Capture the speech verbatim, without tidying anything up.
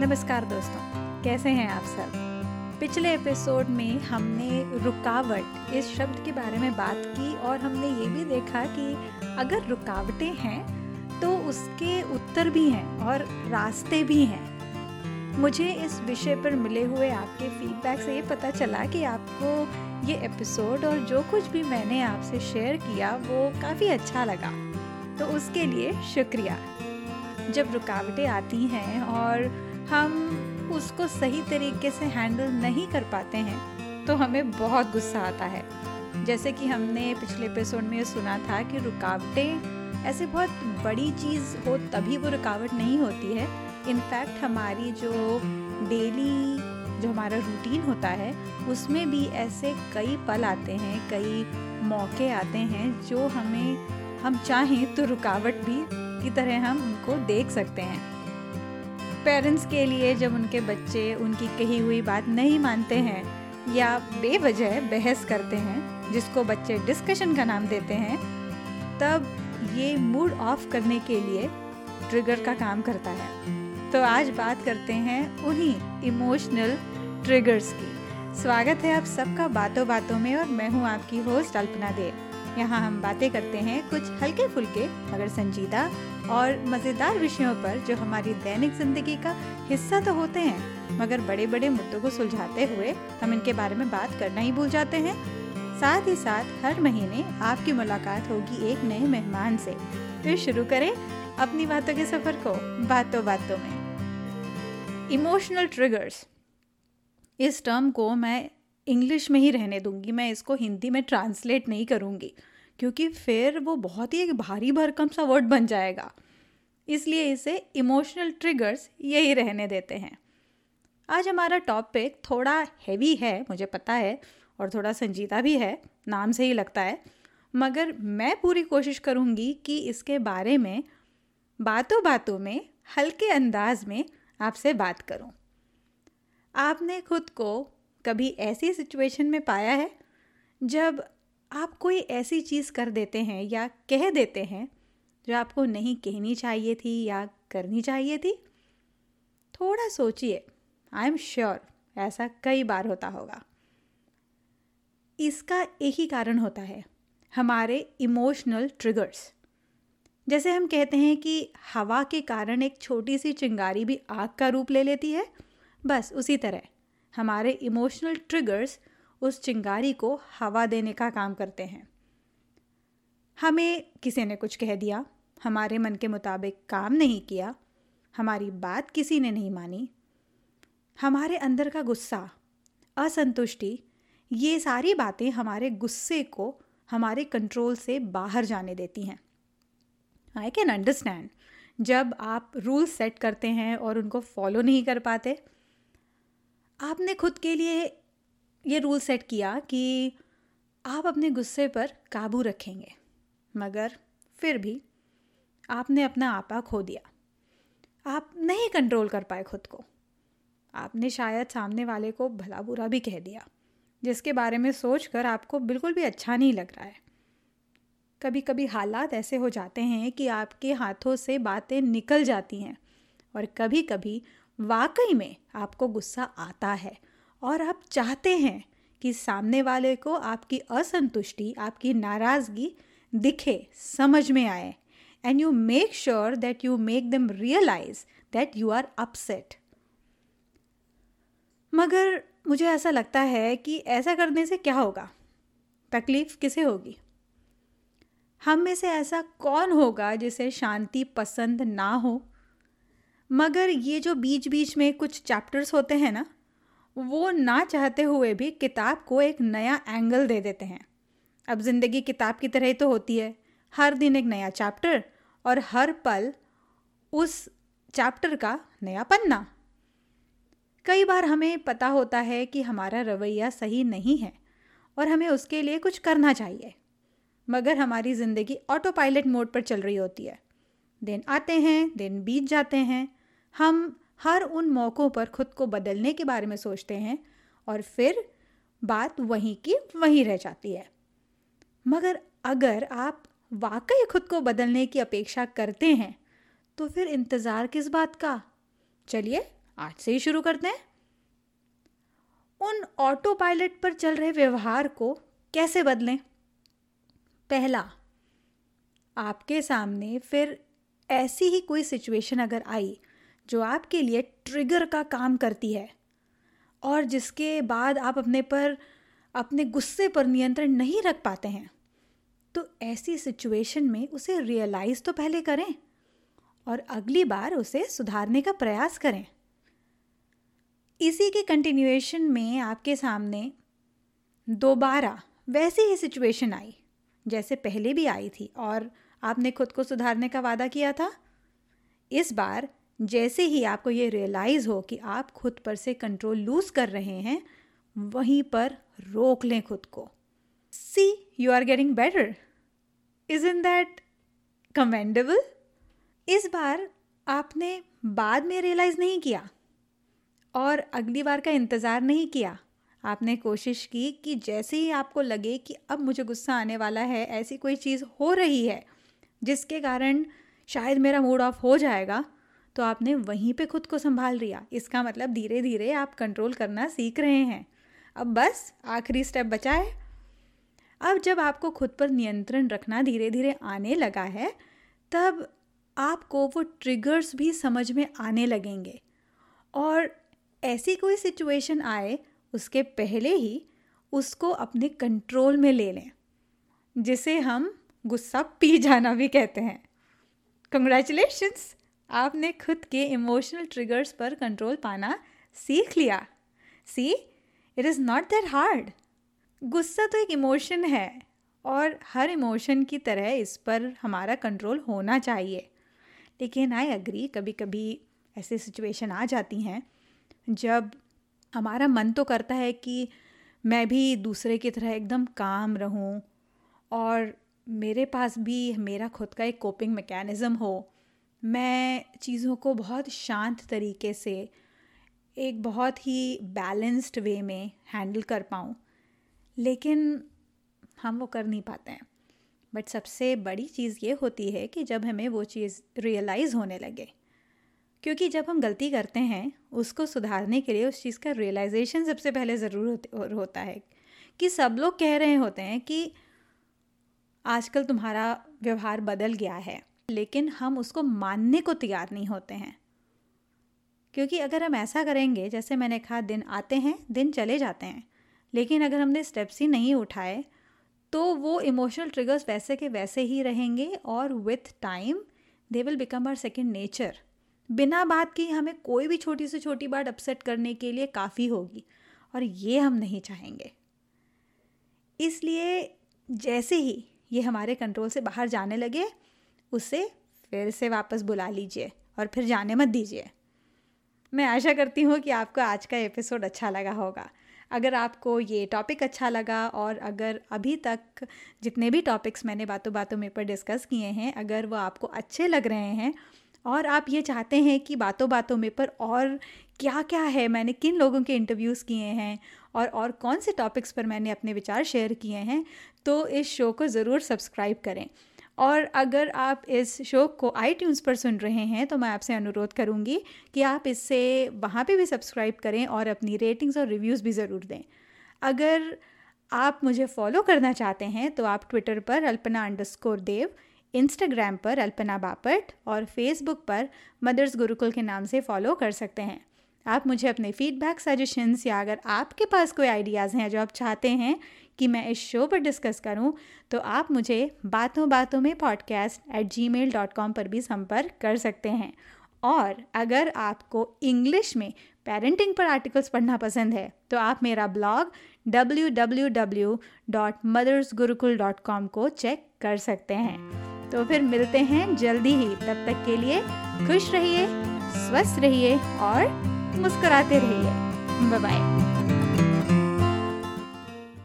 नमस्कार दोस्तों, कैसे हैं आप सब। पिछले एपिसोड में हमने रुकावट इस शब्द के बारे में बात की और हमने ये भी देखा कि अगर रुकावटें हैं तो उसके उत्तर भी हैं और रास्ते भी हैं। मुझे इस विषय पर मिले हुए आपके फीडबैक से ये पता चला कि आपको ये एपिसोड और जो कुछ भी मैंने आपसे शेयर किया वो काफ़ी अच्छा लगा, तो उसके लिए शुक्रिया। जब रुकावटें आती हैं और हम उसको सही तरीके से हैंडल नहीं कर पाते हैं तो हमें बहुत गुस्सा आता है। जैसे कि हमने पिछले एपिसोड में सुना था कि रुकावटें ऐसे बहुत बड़ी चीज़ हो तभी वो रुकावट नहीं होती है। इनफैक्ट हमारी जो डेली जो हमारा रूटीन होता है उसमें भी ऐसे कई पल आते हैं, कई मौके आते हैं जो हमें हम चाहें तो रुकावट भी की तरह हम उनको देख सकते हैं। पेरेंट्स के लिए जब उनके बच्चे उनकी कही हुई बात नहीं मानते हैं या बेवजह बहस करते हैं, जिसको बच्चे डिस्कशन का नाम देते हैं, तब ये मूड ऑफ करने के लिए ट्रिगर का काम करता है। तो आज बात करते हैं उन्हीं इमोशनल ट्रिगर्स की। स्वागत है आप सबका बातों बातों में और मैं हूँ आपकी होस्ट अल्पना देव। यहाँ हम बातें करते हैं कुछ हल्के फुल्के मगर संजीदा और मज़ेदार विषयों पर जो हमारी दैनिक जिंदगी का हिस्सा तो होते हैं मगर बड़े बड़े मुद्दों को सुलझाते हुए हम इनके बारे में बात करना ही भूल जाते हैं। साथ ही साथ हर महीने आपकी मुलाकात होगी एक नए मेहमान से। तो शुरू करें अपनी बातों के सफ़र को बातों बातों में। इमोशनल ट्रिगर्स, इस टर्म को मैं इंग्लिश में ही रहने दूंगी, मैं इसको हिंदी में ट्रांसलेट नहीं करूँगी क्योंकि फिर वो बहुत ही एक भारी भरकम सा वर्ड बन जाएगा, इसलिए इसे इमोशनल ट्रिगर्स यही रहने देते हैं। आज हमारा टॉपिक थोड़ा हेवी है, मुझे पता है, और थोड़ा संजीदा भी है, नाम से ही लगता है, मगर मैं पूरी कोशिश करूँगी कि इसके बारे में बातों बातों में हल्के अंदाज में आपसे बात करूँ। आपने खुद को कभी ऐसी सिचुएशन में पाया है जब आप कोई ऐसी चीज़ कर देते हैं या कह देते हैं जो आपको नहीं कहनी चाहिए थी या करनी चाहिए थी? थोड़ा सोचिए, आई एम श्योर ऐसा कई बार होता होगा। इसका एक ही कारण होता है, हमारे इमोशनल ट्रिगर्स। जैसे हम कहते हैं कि हवा के कारण एक छोटी सी चिंगारी भी आग का रूप ले लेती है, बस उसी तरह हमारे इमोशनल ट्रिगर्स उस चिंगारी को हवा देने का काम करते हैं। हमें किसी ने कुछ कह दिया, हमारे मन के मुताबिक काम नहीं किया, हमारी बात किसी ने नहीं मानी, हमारे अंदर का गुस्सा, असंतुष्टि, ये सारी बातें हमारे गुस्से को हमारे कंट्रोल से बाहर जाने देती हैं। आई कैन अंडरस्टैंड जब आप रूल सेट करते हैं और उनको फॉलो नहीं कर पाते। आपने खुद के लिए ये रूल सेट किया कि आप अपने गुस्से पर काबू रखेंगे, मगर फिर भी आपने अपना आपा खो दिया, आप नहीं कंट्रोल कर पाए खुद को। आपने शायद सामने वाले को भला बुरा भी कह दिया जिसके बारे में सोचकर आपको बिल्कुल भी अच्छा नहीं लग रहा है। कभी कभी हालात ऐसे हो जाते हैं कि आपके हाथों से बातें निकल जाती हैं और कभी कभी वाकई में आपको गुस्सा आता है और आप चाहते हैं कि सामने वाले को आपकी असंतुष्टि, आपकी नाराज़गी दिखे, समझ में आए, and you make sure that you make them realise that you are upset. मगर मुझे ऐसा लगता है कि ऐसा करने से क्या होगा, तकलीफ किसे होगी? हम में से ऐसा कौन होगा जिसे शांति पसंद ना हो? मगर ये जो बीच बीच में कुछ चैप्टर्स होते हैं ना, वो ना चाहते हुए भी किताब को एक नया एंगल दे देते हैं। अब ज़िंदगी किताब की तरह ही तो होती है, हर दिन एक नया चैप्टर और हर पल उस चैप्टर का नया पन्ना। कई बार हमें पता होता है कि हमारा रवैया सही नहीं है और हमें उसके लिए कुछ करना चाहिए, मगर हमारी ज़िंदगी ऑटो पायलट मोड पर चल रही होती है। दिन आते हैं, दिन बीत जाते हैं, हम हर उन मौक़ों पर खुद को बदलने के बारे में सोचते हैं और फिर बात वहीं की वहीं रह जाती है। मगर अगर आप वाकई खुद को बदलने की अपेक्षा करते हैं तो फिर इंतज़ार किस बात का? चलिए आज से ही शुरू करते हैं। उन ऑटो पायलट पर चल रहे व्यवहार को कैसे बदलें? पहला, आपके सामने फिर ऐसी ही कोई सिचुएशन अगर आई जो आपके लिए ट्रिगर का काम करती है और जिसके बाद आप अपने पर अपने गुस्से पर नियंत्रण नहीं रख पाते हैं, तो ऐसी सिचुएशन में उसे रियलाइज़ तो पहले करें और अगली बार उसे सुधारने का प्रयास करें। इसी के कंटिन्यूएशन में आपके सामने दोबारा वैसी ही सिचुएशन आई जैसे पहले भी आई थी और आपने खुद को सुधारने का वादा किया था। इस बार जैसे ही आपको ये रियलाइज़ हो कि आप खुद पर से कंट्रोल लूज़ कर रहे हैं, वहीं पर रोक लें खुद को। See you are getting better, isn't that commendable. इस बार आपने बाद में रियलाइज़ नहीं किया और अगली बार का इंतज़ार नहीं किया। आपने कोशिश की कि जैसे ही आपको लगे कि अब मुझे गुस्सा आने वाला है, ऐसी कोई चीज़ हो रही है जिसके कारण शायद मेरा मूड ऑफ हो जाएगा, तो आपने वहीं पे खुद को संभाल लिया। इसका मतलब धीरे धीरे आप कंट्रोल करना सीख रहे हैं। अब बस आखिरी स्टेप बचा है। अब जब आपको खुद पर नियंत्रण रखना धीरे धीरे आने लगा है, तब आपको वो ट्रिगर्स भी समझ में आने लगेंगे और ऐसी कोई सिचुएशन आए उसके पहले ही उसको अपने कंट्रोल में ले लें, जिसे हम गुस्सा पी जाना भी कहते हैं। कंग्रेचुलेशंस, आपने खुद के इमोशनल ट्रिगर्स पर कंट्रोल पाना सीख लिया। See, it is not that hard. गुस्सा तो एक इमोशन है और हर इमोशन की तरह इस पर हमारा कंट्रोल होना चाहिए। लेकिन आई एग्री, कभी कभी ऐसी सिचुएशन आ जाती हैं जब हमारा मन तो करता है कि मैं भी दूसरे की तरह एकदम काम रहूं और मेरे पास भी मेरा खुद का एक कोपिंग मैकेनिज़्म हो, मैं चीज़ों को बहुत शांत तरीके से एक बहुत ही बैलेंस्ड वे में हैंडल कर पाऊं, लेकिन हम वो कर नहीं पाते हैं। बट सबसे बड़ी चीज़ ये होती है कि जब हमें वो चीज़ रियलाइज़ होने लगे, क्योंकि जब हम गलती करते हैं उसको सुधारने के लिए उस चीज़ का रियलाइजेशन सबसे पहले ज़रूर होता है। कि सब लोग कह रहे होते हैं कि आजकल तुम्हारा व्यवहार बदल गया है, लेकिन हम उसको मानने को तैयार नहीं होते हैं। क्योंकि अगर हम ऐसा करेंगे, जैसे मैंने कहा, दिन आते हैं दिन चले जाते हैं, लेकिन अगर हमने स्टेप्स ही नहीं उठाए तो वो इमोशनल ट्रिगर्स वैसे के वैसे ही रहेंगे और with time they will become our second nature. बिना बात की हमें कोई भी छोटी से छोटी बात अपसेट करने के लिए काफ़ी होगी और ये हम नहीं चाहेंगे। इसलिए जैसे ही ये हमारे कंट्रोल से बाहर जाने लगे, उसे फिर से वापस बुला लीजिए और फिर जाने मत दीजिए। मैं आशा करती हूँ कि आपको आज का एपिसोड अच्छा लगा होगा। अगर आपको ये टॉपिक अच्छा लगा और अगर अभी तक जितने भी टॉपिक्स मैंने बातों बातों में पर डिस्कस किए हैं, अगर वो आपको अच्छे लग रहे हैं और आप ये चाहते हैं कि बातों बातों में पर और क्या क्या है, मैंने किन लोगों के इंटरव्यूज़ किए हैं और और कौन से टॉपिक्स पर मैंने अपने विचार शेयर किए हैं, तो इस शो को ज़रूर सब्सक्राइब करें। और अगर आप इस शो को आईट्यून्स पर सुन रहे हैं, तो मैं आपसे अनुरोध करूँगी कि आप इससे वहाँ पे भी सब्सक्राइब करें और अपनी रेटिंग्स और रिव्यूज़ भी ज़रूर दें। अगर आप मुझे फॉलो करना चाहते हैं तो आप ट्विटर पर अल्पना अंडरस्कोर देव, इंस्टाग्राम पर अल्पनाबापट और फेसबुक पर मदर्स गुरुकुल के नाम से फॉलो कर सकते हैं। आप मुझे अपने फीडबैक, सजेशंस या अगर आपके पास कोई आइडियाज़ हैं जो आप चाहते हैं कि मैं इस शो पर डिस्कस करूं, तो आप मुझे बातों बातों में podcast at gmail dot com पर भी संपर्क कर सकते हैं। और अगर आपको इंग्लिश में पेरेंटिंग पर आर्टिकल्स पढ़ना पसंद है, तो आप मेरा blog W W W dot mothers Gurukul dot com को चेक कर सकते हैं। तो फिर मिलते हैं जल्दी ही। तब तक के लिए खुश रहिए, स्वस्थ रहिए और मुस्कुराते रहिए। Bye bye.